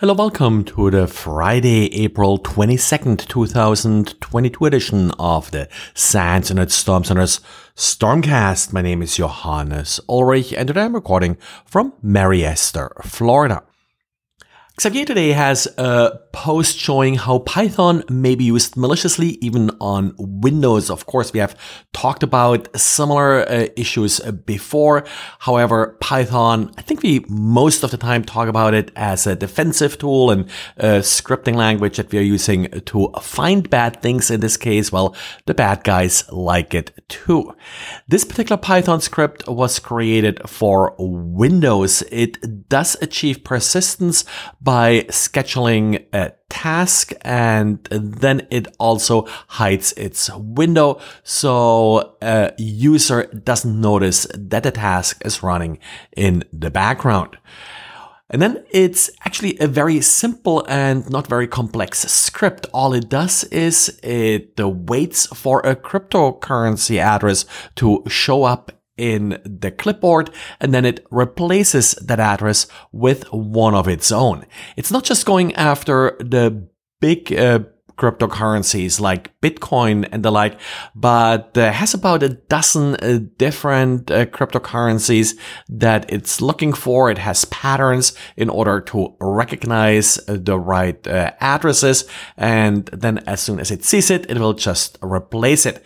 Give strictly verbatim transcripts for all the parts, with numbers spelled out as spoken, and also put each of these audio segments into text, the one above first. Hello, welcome to the Friday, April twenty-second, twenty twenty-two edition of the SANS I S C Storm Center's Stormcast. My name is Johannes Ulrich and today I'm recording from Mary Esther, Florida. Xavier today has a post showing how Python may be used maliciously even on Windows. Of course, we have talked about similar uh, issues before. However, Python, I think we most of the time talk about it as a defensive tool and a scripting language that we are using to find bad things. In this case, well, the bad guys like it too. This particular Python script was created for Windows. It does achieve persistence by scheduling a task, and then it also hides its window so a user doesn't notice that the task is running in the background. And then it's actually a very simple and not very complex script. All it does is it waits for a cryptocurrency address to show up in the clipboard, and then it replaces that address with one of its own. It's not just going after the big uh, cryptocurrencies like Bitcoin and the like, but uh, has about a dozen uh, different uh, cryptocurrencies that it's looking for. It has patterns in order to recognize the right uh, addresses, and then as soon as it sees it, it will just replace it.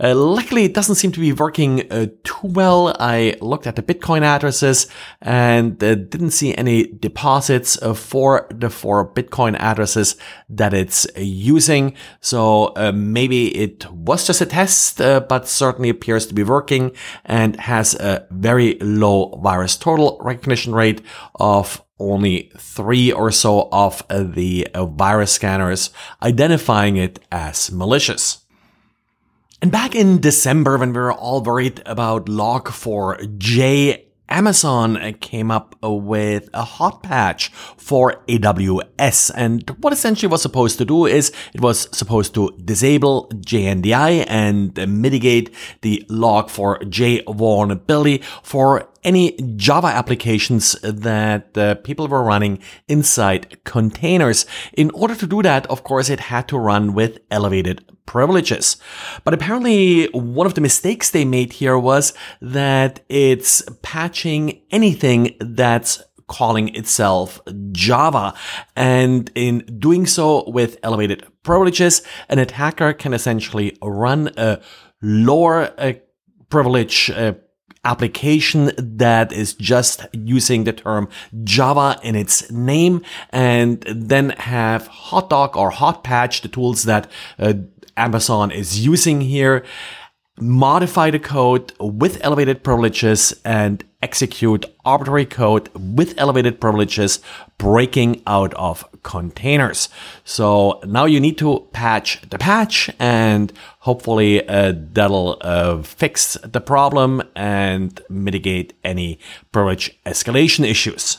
Uh, luckily, it doesn't seem to be working uh, too well. I looked at the Bitcoin addresses and uh, didn't see any deposits uh, for the four Bitcoin addresses that it's using. So uh, maybe it was just a test, uh, but certainly appears to be working and has a very low virus total recognition rate of only three or so of uh, the uh, virus scanners identifying it as malicious. And back in December, when we were all worried about log four j, Amazon came up with a hot patch for A W S. And what essentially was supposed to do is it was supposed to disable J N D I and mitigate the log four j vulnerability for any Java applications that uh, people were running inside containers. In order to do that, of course, it had to run with elevated privileges. But apparently, one of the mistakes they made here was that it's patching anything that's calling itself Java. And in doing so with elevated privileges, an attacker can essentially run a lower uh, privilege uh, application that is just using the term Java in its name, and then have Hotdog or Hotpatch, the tools that uh, Amazon is using here, modify the code with elevated privileges and execute arbitrary code with elevated privileges, breaking out of containers. So now you need to patch the patch, and hopefully uh, that'll uh, fix the problem and mitigate any privilege escalation issues.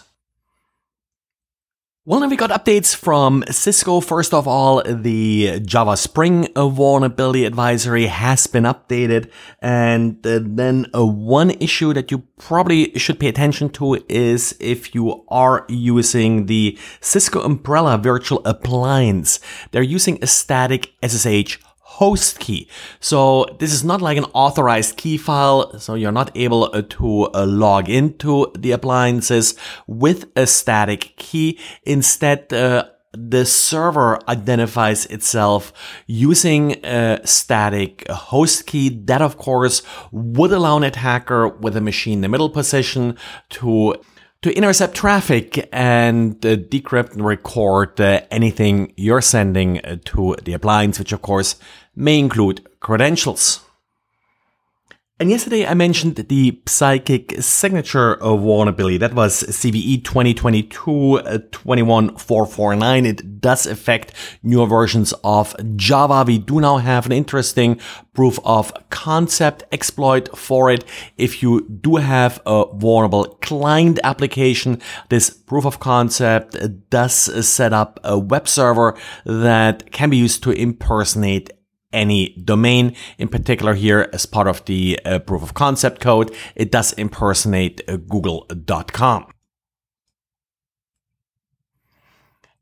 Well, then we got updates from Cisco. First of all, the Java Spring vulnerability advisory has been updated. And then one issue that you probably should pay attention to is if you are using the Cisco Umbrella virtual appliance. They're using a static S S H host key. So this is not like an authorized key file. So you're not able to log into the appliances with a static key. Instead, uh, the server identifies itself using a static host key. That, of course, would allow an attacker with a machine in the middle position to to intercept traffic and uh, decrypt and record uh, anything you're sending uh, to the appliance, which of course may include credentials. And yesterday I mentioned the psychic signature vulnerability. That was C V E twenty twenty-two dash two one four four nine. It does affect newer versions of Java. We do now have an interesting proof of concept exploit for it. If you do have a vulnerable client application, this proof of concept does set up a web server that can be used to impersonate any domain. In particular here, as part of the uh, proof of concept code, it does impersonate uh, Google dot com.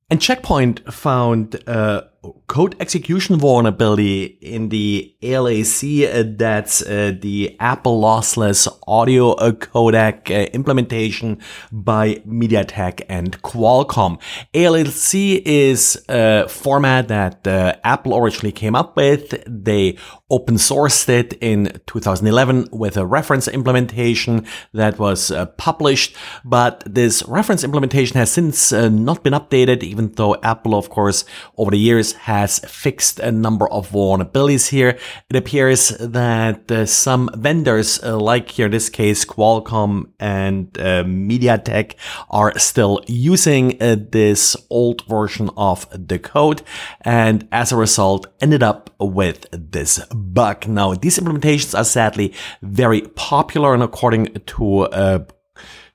And Checkpoint found a code execution vulnerability in the A L A C, uh, that's uh, the Apple lossless audio uh, codec uh, implementation by MediaTek and Qualcomm. A L A C is a format that uh, Apple originally came up with. They open sourced it in two thousand eleven with a reference implementation that was uh, published, but this reference implementation has since uh, not been updated, even though Apple, of course, over the years has fixed a number of vulnerabilities here. It appears that uh, some vendors, uh, like here in this case Qualcomm and uh, MediaTek, are still using uh, this old version of the code, and as a result ended up with this bug. Now, these implementations are sadly very popular, and according to uh,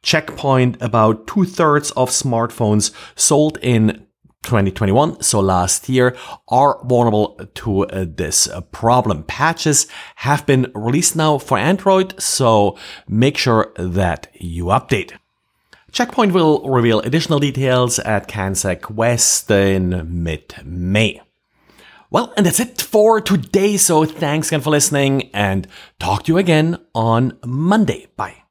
Checkpoint, about two-thirds of smartphones sold in twenty twenty-one, so last year, are vulnerable to uh, this uh, problem. Patches have been released now for Android, so make sure that you update. Checkpoint will reveal additional details at CanSec West in mid-May. Well, and that's it for today, so thanks again for listening, and talk to you again on Monday. Bye.